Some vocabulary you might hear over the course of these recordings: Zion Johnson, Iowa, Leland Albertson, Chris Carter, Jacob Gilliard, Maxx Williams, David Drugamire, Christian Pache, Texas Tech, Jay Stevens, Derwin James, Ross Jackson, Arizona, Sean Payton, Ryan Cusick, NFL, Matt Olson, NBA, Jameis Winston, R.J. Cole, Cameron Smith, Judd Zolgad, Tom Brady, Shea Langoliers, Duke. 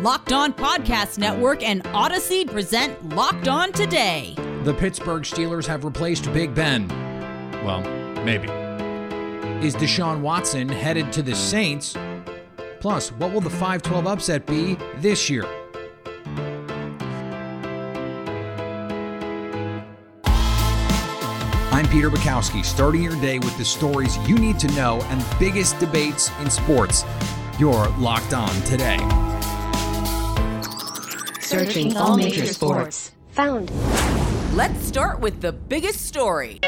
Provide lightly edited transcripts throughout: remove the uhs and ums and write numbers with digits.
Locked On Podcast Network and Odyssey present Locked On Today. The Pittsburgh Steelers have replaced Big Ben. Well, maybe. Is Deshaun Watson headed to the Saints? Plus, what will the 5-12 upset be this year? I'm Peter Bukowski, starting your day with the stories you need to know and biggest debates in sports. You're Locked On Today. Searching all major sports. Found. Let's start with the biggest story.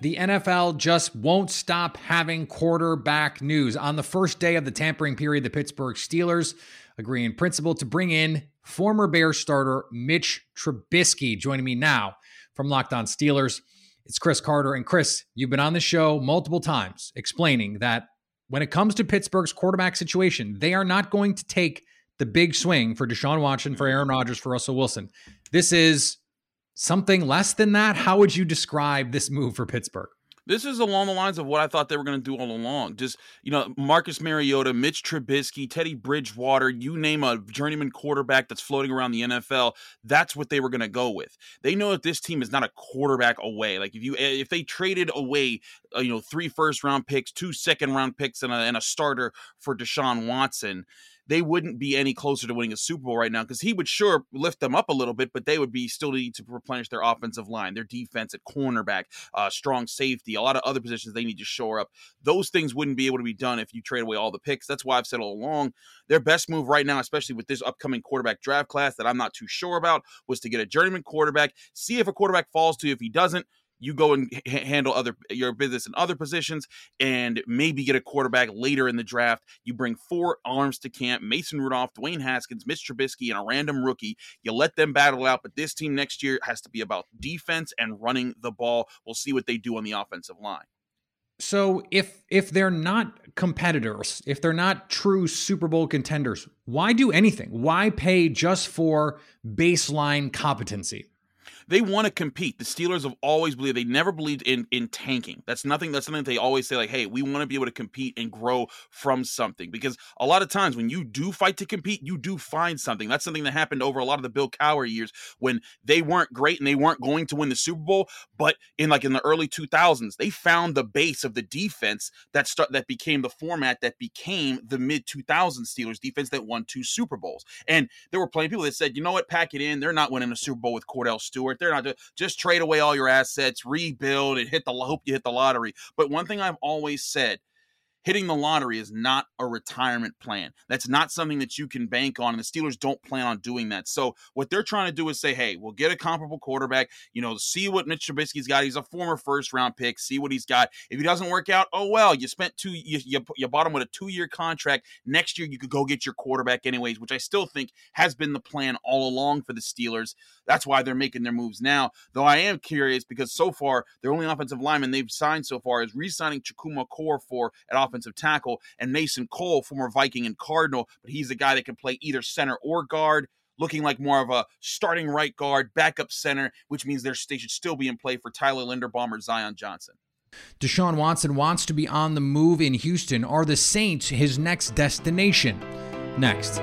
The NFL just won't stop having quarterback news. On the first day of the tampering period, the Pittsburgh Steelers agree in principle to bring in former Bears starter Mitch Trubisky. Joining me now from Locked On Steelers, it's Chris Carter. And Chris, you've been on the show multiple times explaining that when it comes to Pittsburgh's quarterback situation, they are not going to take the big swing for Deshaun Watson, for Aaron Rodgers, for Russell Wilson. This is something less than that. How would you describe this move for Pittsburgh? This is along the lines of what I thought they were going to do all along. Just, you know, Marcus Mariota, Mitch Trubisky, Teddy Bridgewater, you name a journeyman quarterback that's floating around the NFL, that's what they were going to go with. They know that this team is not a quarterback away. Like if they traded away, you know, 3 first-round picks, 2 second-round picks, and a starter for Deshaun Watson, they wouldn't be any closer to winning a Super Bowl right now, because he would sure lift them up a little bit, but they would be still need to replenish their offensive line, their defense at cornerback, strong safety, a lot of other positions they need to shore up. Those things wouldn't be able to be done if you trade away all the picks. That's why I've said all along, their best move right now, especially with this upcoming quarterback draft class that I'm not too sure about, was to get a journeyman quarterback, see if a quarterback falls to you. If he doesn't, you go and handle your business in other positions and maybe get a quarterback later in the draft. You bring 4 arms to camp, Mason Rudolph, Dwayne Haskins, Mitch Trubisky, and a random rookie. You let them battle out, but this team next year has to be about defense and running the ball. We'll see what they do on the offensive line. So if they're not competitors, if they're not true Super Bowl contenders, why do anything? Why pay just for baseline competency? They want to compete. The Steelers have always believed, they never believed in tanking. That's something that they always say, like, hey, we want to be able to compete and grow from something. Because a lot of times when you do fight to compete, you do find something. That's something that happened over a lot of the Bill Cowher years when they weren't great and they weren't going to win the Super Bowl. But in the early 2000s, they found the base of the defense that became the format that became the mid-2000s Steelers defense that won 2 Super Bowls. And there were plenty of people that said, you know what, pack it in. They're not winning a Super Bowl with Cordell Stewart. They're not. Just trade away all your assets, rebuild, and hope you hit the lottery. But one thing I've always said, hitting the lottery is not a retirement plan. That's not something that you can bank on, and the Steelers don't plan on doing that. So what they're trying to do is say, hey, we'll get a comparable quarterback, you know, see what Mitch Trubisky's got. He's a former first-round pick. See what he's got. If he doesn't work out, oh, well, you bought him with a 2-year contract. Next year you could go get your quarterback anyways, which I still think has been the plan all along for the Steelers. That's why they're making their moves now, though I am curious because so far their only offensive lineman they've signed so far is re-signing Chikuma Korfor at offensive tackle, and Mason Cole, former Viking and Cardinal, but he's the guy that can play either center or guard, looking like more of a starting right guard, backup center, which means they should still be in play for Tyler Linderbaum or Zion Johnson. Deshaun Watson wants to be on the move in Houston. Are the Saints his next destination? Next.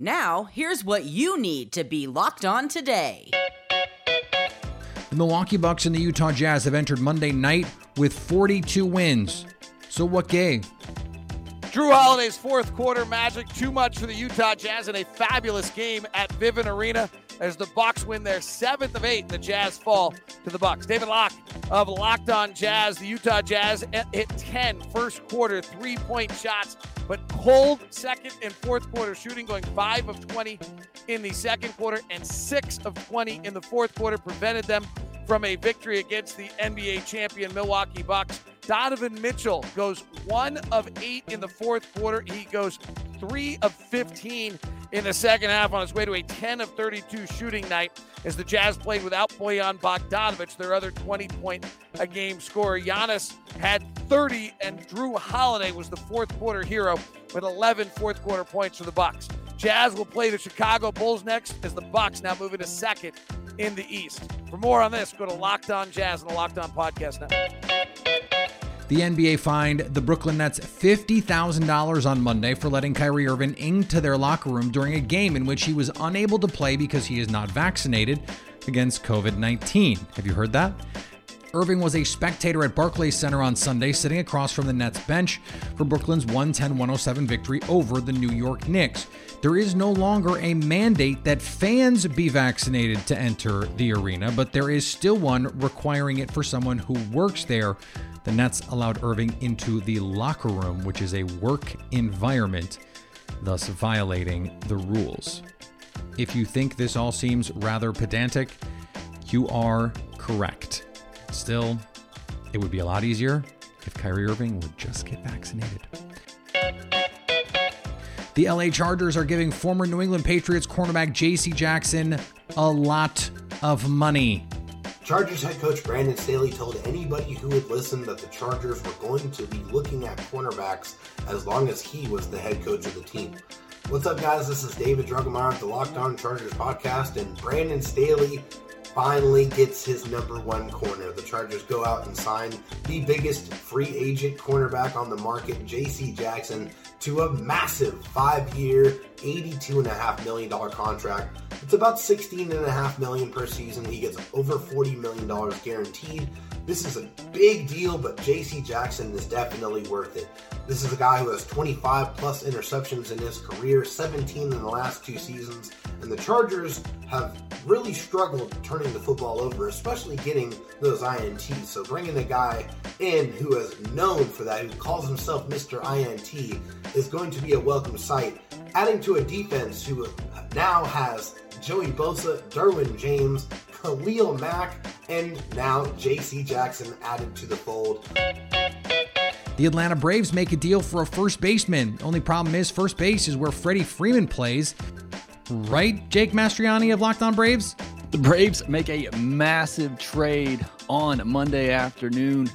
Now, here's what you need to be locked on today. The Milwaukee Bucks and the Utah Jazz have entered Monday night with 42 wins. So what gave? Drew Holiday's fourth quarter magic, too much for the Utah Jazz in a fabulous game at Vivint Arena as the Bucks win their 7th of 8 and the Jazz fall to the Bucks. David Locke of Locked On Jazz. The Utah Jazz hit 10 first quarter three-point shots, but cold second and fourth quarter shooting, going 5 of 20 in the second quarter and 6 of 20 in the fourth quarter, prevented them from a victory against the NBA champion Milwaukee Bucks. Donovan Mitchell goes 1 of 8 in the fourth quarter. He goes 3 of 15 in the second half on his way to a 10 of 32 shooting night as the Jazz played without Bojan Bogdanovic, their other 20-point-a-game scorer. Giannis had 30, and Drew Holiday was the fourth quarter hero with 11 fourth quarter points for the Bucks. Jazz will play the Chicago Bulls next as the Bucks now moving to second in the East. For more on this, go to Locked On Jazz and the Locked On Podcast Network. The NBA fined the Brooklyn Nets $50,000 on Monday for letting Kyrie Irving into their locker room during a game in which he was unable to play because he is not vaccinated against COVID-19. Have you heard that? Irving was a spectator at Barclays Center on Sunday, sitting across from the Nets bench for Brooklyn's 110-107 victory over the New York Knicks. There is no longer a mandate that fans be vaccinated to enter the arena, but there is still one requiring it for someone who works there. The Nets allowed Irving into the locker room, which is a work environment, thus violating the rules. If you think this all seems rather pedantic, you are correct. Still, it would be a lot easier if Kyrie Irving would just get vaccinated. The LA Chargers are giving former New England Patriots cornerback J.C. Jackson a lot of money. Chargers head coach Brandon Staley told anybody who would listen that the Chargers were going to be looking at cornerbacks as long as he was the head coach of the team. What's up, guys? This is David Drugamire of the Locked On Chargers podcast, and Brandon Staley finally gets his number one corner. The Chargers go out and sign the biggest free agent cornerback on the market, J.C. Jackson, to a massive 5-year, $82.5 million contract. It's about $16.5 million per season. He gets over $40 million guaranteed. This is a big deal, but J.C. Jackson is definitely worth it. This is a guy who has 25-plus interceptions in his career, 17 in the last two seasons, and the Chargers have really struggled turning the football over, especially getting those INTs. So bringing a guy in who is known for that, who calls himself Mr. INT, is going to be a welcome sight, adding to a defense who now has Joey Bosa, Derwin James, Khalil Mack, and now J.C. Jackson added to the fold. The Atlanta Braves make a deal for a first baseman. Only problem is first base is where Freddie Freeman plays. Right, Jake Mastriani of Locked On Braves? The Braves make a massive trade on Monday afternoon,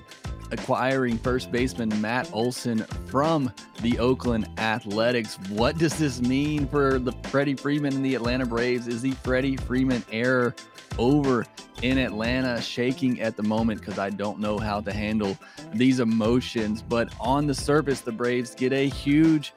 acquiring first baseman Matt Olson from the Oakland Athletics. What does this mean for the Freddie Freeman and the Atlanta Braves? Is the Freddie Freeman error over in Atlanta? Shaking at the moment because I don't know how to handle these emotions. But on the surface, the Braves get a huge,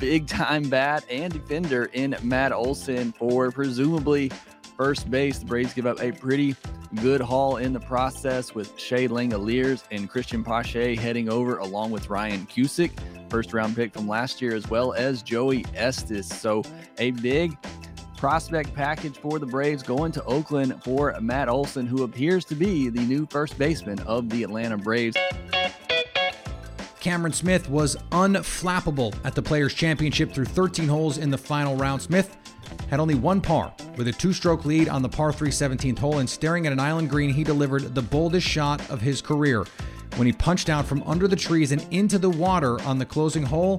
big-time bat and defender in Matt Olson for presumably first base. The Braves give up a pretty good haul in the process, with Shea Langoliers and Christian Pache heading over, along with Ryan Cusick, first-round pick from last year, as well as Joey Estes. So a big prospect package for the Braves going to Oakland for Matt Olson, who appears to be the new first baseman of the Atlanta Braves. Cameron Smith was unflappable at the Players' Championship through 13 holes in the final round. Smith had only one par, with a two-stroke lead on the par 3 17th hole, and staring at an island green, he delivered the boldest shot of his career. When he punched out from under the trees and into the water on the closing hole,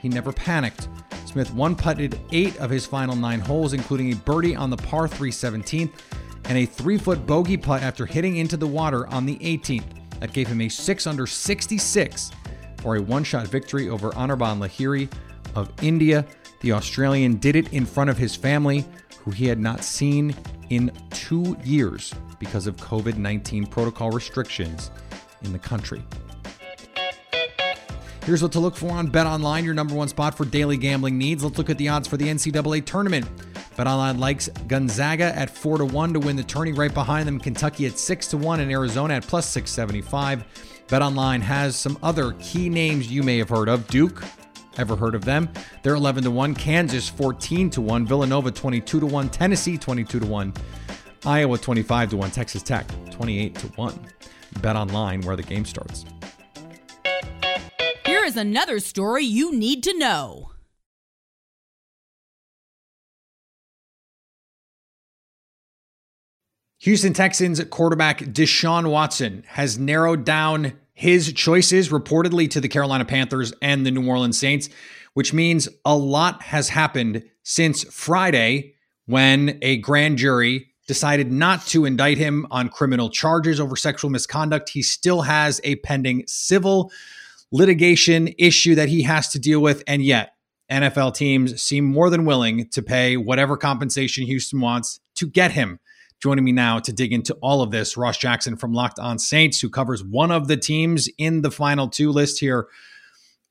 he never panicked. Smith one-putted 8 of his final 9 holes, including a birdie on the par 3 17th and a 3-foot bogey putt after hitting into the water on the 18th. That gave him a 6 under 66. For a one-shot victory over Anirban Lahiri of India. The Australian did it in front of his family, who he had not seen in 2 years because of COVID-19 protocol restrictions in the country. Here's what to look for on BetOnline, your number one spot for daily gambling needs. Let's look at the odds for the NCAA tournament. BetOnline likes Gonzaga at 4-1 to win the tourney. Right behind them, Kentucky at 6-1 and Arizona at plus 675. BetOnline has some other key names you may have heard of. Duke Ever heard of them? They're 11-1. Kansas 14-1. Villanova 22-1. Tennessee 22-1. Iowa 25-1. Texas Tech 28-1. Bet online, where the game starts. Here is another story you need to know. Houston Texans quarterback Deshaun Watson has narrowed down his choices reportedly to the Carolina Panthers and the New Orleans Saints, which means a lot has happened since Friday when a grand jury decided not to indict him on criminal charges over sexual misconduct. He still has a pending civil litigation issue that he has to deal with, and yet NFL teams seem more than willing to pay whatever compensation Houston wants to get him. Joining me now to dig into all of this, Ross Jackson from Locked On Saints, who covers one of the teams in the final two list here.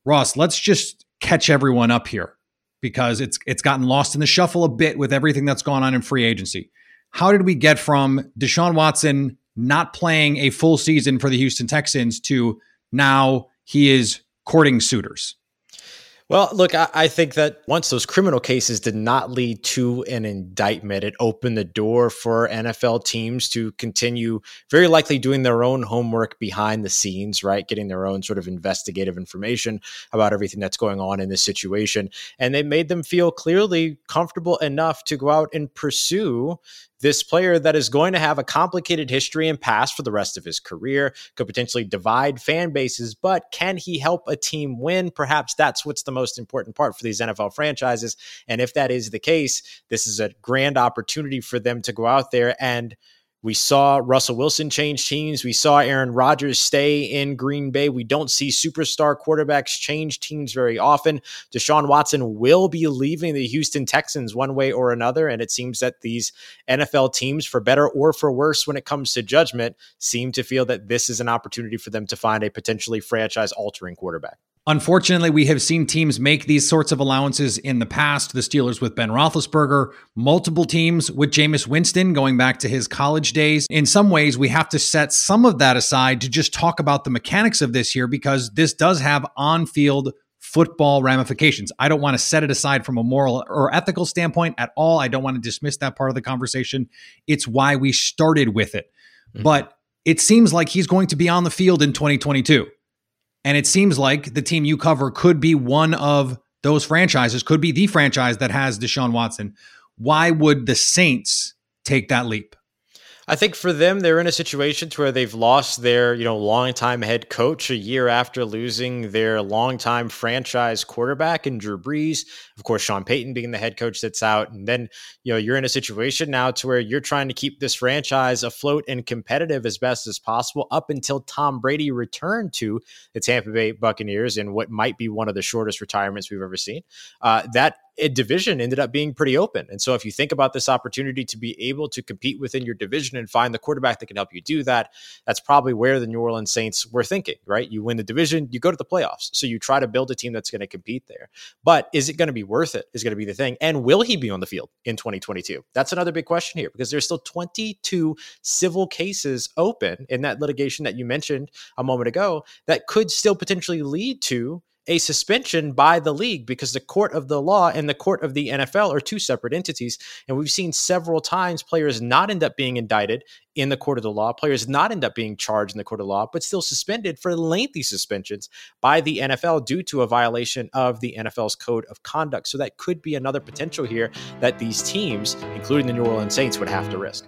Ross, let's just catch everyone up here because it's gotten lost in the shuffle a bit with everything that's gone on in free agency. How did we get from Deshaun Watson not playing a full season for the Houston Texans to now he is courting suitors? Well, look, I think that once those criminal cases did not lead to an indictment, it opened the door for NFL teams to continue very likely doing their own homework behind the scenes, right? Getting their own sort of investigative information about everything that's going on in this situation. And they made them feel clearly comfortable enough to go out and pursue this player that is going to have a complicated history and past for the rest of his career, could potentially divide fan bases, but can he help a team win? Perhaps that's what's the most important part for these NFL franchises. And if that is the case, this is a grand opportunity for them to go out there. And we saw Russell Wilson change teams. We saw Aaron Rodgers stay in Green Bay. We don't see superstar quarterbacks change teams very often. Deshaun Watson will be leaving the Houston Texans one way or another, and it seems that these NFL teams, for better or for worse when it comes to judgment, seem to feel that this is an opportunity for them to find a potentially franchise-altering quarterback. Unfortunately, we have seen teams make these sorts of allowances in the past. The Steelers with Ben Roethlisberger, multiple teams with Jameis Winston going back to his college days. In some ways, we have to set some of that aside to just talk about the mechanics of this here because this does have on-field football ramifications. I don't want to set it aside from a moral or ethical standpoint at all. I don't want to dismiss that part of the conversation. It's why we started with it. Mm-hmm. But it seems like he's going to be on the field in 2022. And it seems like the team you cover could be one of those franchises, could be the franchise that has Deshaun Watson. Why would the Saints take that leap? I think for them, they're in a situation to where they've lost their, longtime head coach a year after losing their longtime franchise quarterback in Drew Brees. Of course, Sean Payton being the head coach that's out. And then, you're in a situation now to where you're trying to keep this franchise afloat and competitive as best as possible up until Tom Brady returned to the Tampa Bay Buccaneers in what might be one of the shortest retirements we've ever seen. Division ended up being pretty open. And so if you think about this opportunity to be able to compete within your division and find the quarterback that can help you do that, that's probably where the New Orleans Saints were thinking, right? You win the division, you go to the playoffs. So you try to build a team that's going to compete there. But is it going to be worth it is going to be the thing. And will he be on the field in 2022? That's another big question here because there's still 22 civil cases open in that litigation that you mentioned a moment ago that could still potentially lead to a suspension by the league because the court of the law and the court of the NFL are two separate entities. And we've seen several times players not end up being indicted in the court of the law, players not end up being charged in the court of the law, but still suspended for lengthy suspensions by the NFL due to a violation of the NFL's code of conduct. So that could be another potential here that these teams, including the New Orleans Saints, would have to risk.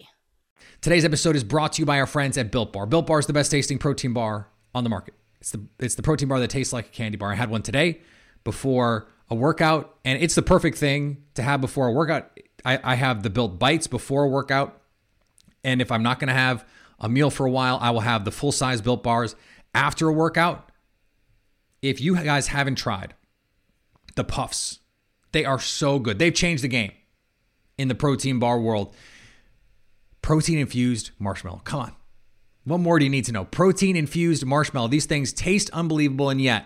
Today's episode is brought to you by our friends at Built Bar. Built Bar is the best tasting protein bar on the market. It's the protein bar that tastes like a candy bar. I had one today before a workout, and it's the perfect thing to have before a workout. I have the Built Bites before a workout. And if I'm not going to have a meal for a while, I will have the full-size Built Bars after a workout. If you guys haven't tried the Puffs, they are so good. They've changed the game in the protein bar world. Protein-infused marshmallow. Come on. What more do you need to know? Protein-infused marshmallow. These things taste unbelievable, and yet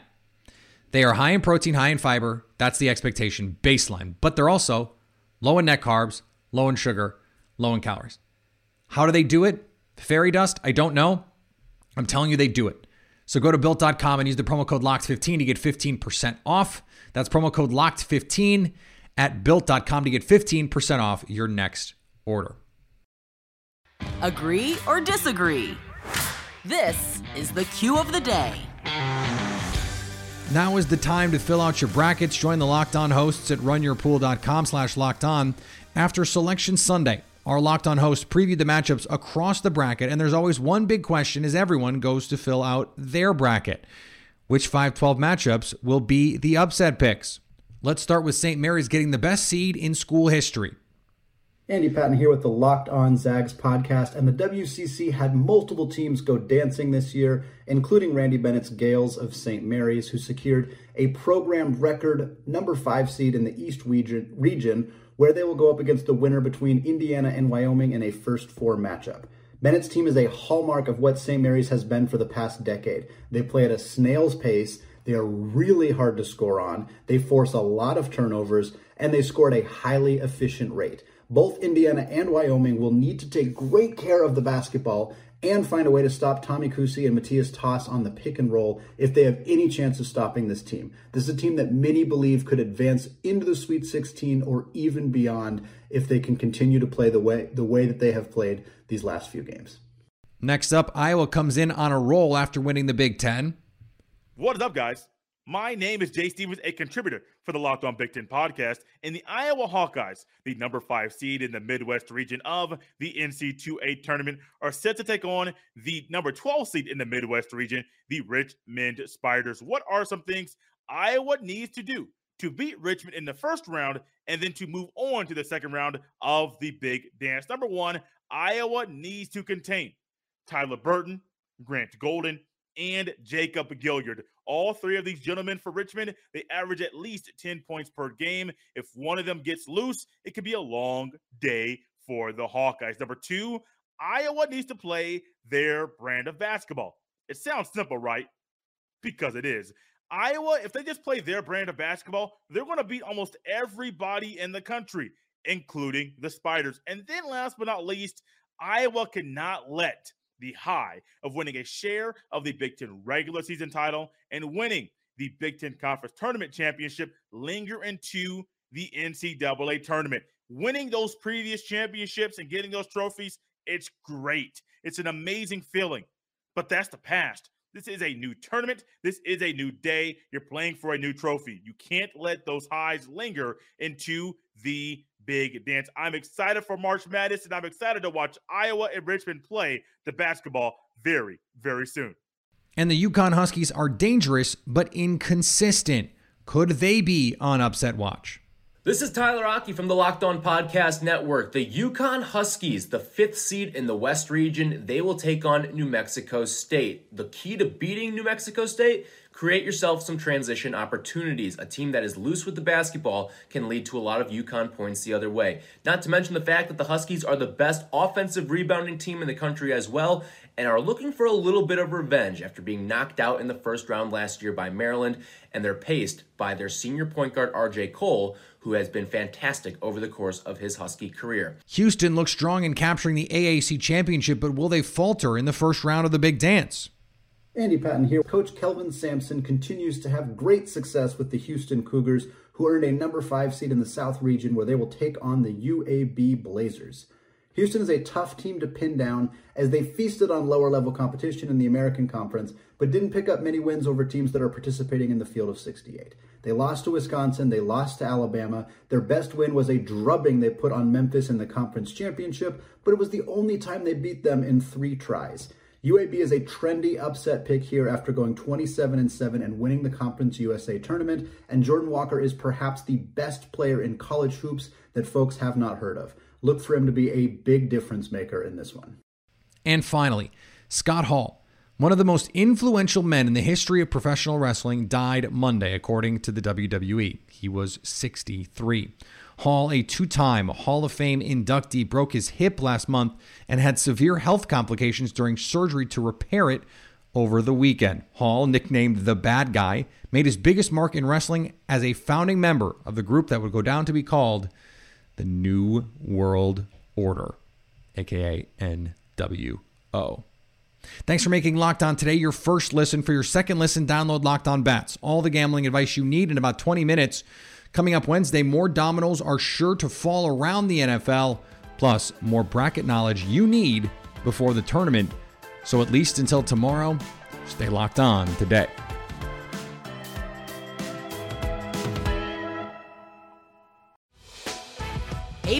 they are high in protein, high in fiber. That's the expectation baseline. But they're also low in net carbs, low in sugar, low in calories. How do they do it? Fairy dust? I don't know. I'm telling you, they do it. So go to Built.com and use the promo code LOCKED15 to get 15% off. That's promo code LOCKED15 at Built.com to get 15% off your next order. Agree or disagree? This is the Q of the Day. Now is the time to fill out your brackets. Join the Locked On hosts at runyourpool.com/lockedon. After Selection Sunday, our Locked On hosts preview the matchups across the bracket, and there's always one big question as everyone goes to fill out their bracket. Which 5-12 matchups will be the upset picks? Let's start with St. Mary's getting the best seed in school history. Andy Patton here with the Locked On Zags podcast, and the WCC had multiple teams go dancing this year, including Randy Bennett's Gales of St. Mary's, who secured a program record number 5 seed in the East region, where they will go up against the winner between Indiana and Wyoming in a first-four matchup. Bennett's team is a hallmark of what St. Mary's has been for the past decade. They play at a snail's pace. They are really hard to score on. They force a lot of turnovers, and they score at a highly efficient rate. Both Indiana and Wyoming will need to take great care of the basketball and find a way to stop Tommy Cousy and Matthias Toss on the pick and roll if they have any chance of stopping this team. This is a team that many believe could advance into the Sweet 16 or even beyond if they can continue to play the way that they have played these last few games. Next up, Iowa comes in on a roll after winning the Big Ten. What is up, guys? My name is Jay Stevens, a contributor for the Locked On Big Ten podcast, and the Iowa Hawkeyes, the number 5 seed in the Midwest region of the NC2A tournament, are set to take on the number 12 seed in the Midwest region, the Richmond Spiders. What are some things Iowa needs to do to beat Richmond in the first round and then to move on to the second round of the big dance? Number one, Iowa needs to contain Tyler Burton, Grant Golden, and Jacob Gilliard. All three of these gentlemen for Richmond, they average at least 10 points per game. If one of them gets loose, it could be a long day for the Hawkeyes. Number two, Iowa needs to play their brand of basketball. It sounds simple, right? Because it is. Iowa, if they just play their brand of basketball, they're going to beat almost everybody in the country, including the Spiders. And then last but not least, Iowa cannot let the high of winning a share of the Big Ten regular season title and winning the Big Ten Conference Tournament Championship linger into the NCAA tournament. Winning those previous championships and getting those trophies, it's great. It's an amazing feeling, but that's the past. This is a new tournament. This is a new day. You're playing for a new trophy. You can't let those highs linger into the big dance. I'm excited for March Madness, and I'm excited to watch Iowa and Richmond play the basketball very, very soon. And the UConn Huskies are dangerous but inconsistent. Could they be on upset watch? This is Tyler Aki from the Locked On Podcast Network. The UConn Huskies, the 5th seed in the West region, they will take on New Mexico State. The key to beating New Mexico State? Create yourself some transition opportunities. A team that is loose with the basketball can lead to a lot of UConn points the other way. Not to mention the fact that the Huskies are the best offensive rebounding team in the country as well, and are looking for a little bit of revenge after being knocked out in the first round last year by Maryland, and they're paced by their senior point guard R.J. Cole, who has been fantastic over the course of his Husky career. Houston looks strong in capturing the AAC championship, but will they falter in the first round of the big dance? Andy Patton here. Coach Kelvin Sampson continues to have great success with the Houston Cougars, who earned a number 5 seed in the South region, where they will take on the UAB Blazers. Houston is a tough team to pin down, as they feasted on lower-level competition in the American Conference, but didn't pick up many wins over teams that are participating in the field of 68. They lost to Wisconsin. They lost to Alabama. Their best win was a drubbing they put on Memphis in the conference championship, but it was the only time they beat them in 3 tries. UAB is a trendy upset pick here after going 27-7 and winning the Conference USA tournament, and Jordan Walker is perhaps the best player in college hoops that folks have not heard of. look for him to be a big difference maker in this one. And finally, Scott Hall, one of the most influential men in the history of professional wrestling, died Monday, according to the WWE. He was 63. Hall, a two-time Hall of Fame inductee, broke his hip last month and had severe health complications during surgery to repair it over the weekend. Hall, nicknamed The Bad Guy, made his biggest mark in wrestling as a founding member of the group that would go down to be called the New World Order, a.k.a. NWO. Thanks for making Locked On Today your first listen. For your second listen, download Locked On Bets, all the gambling advice you need in about 20 minutes. Coming up Wednesday, more dominoes are sure to fall around the NFL, plus more bracket knowledge you need before the tournament. So at least until tomorrow, stay locked on today. Hey,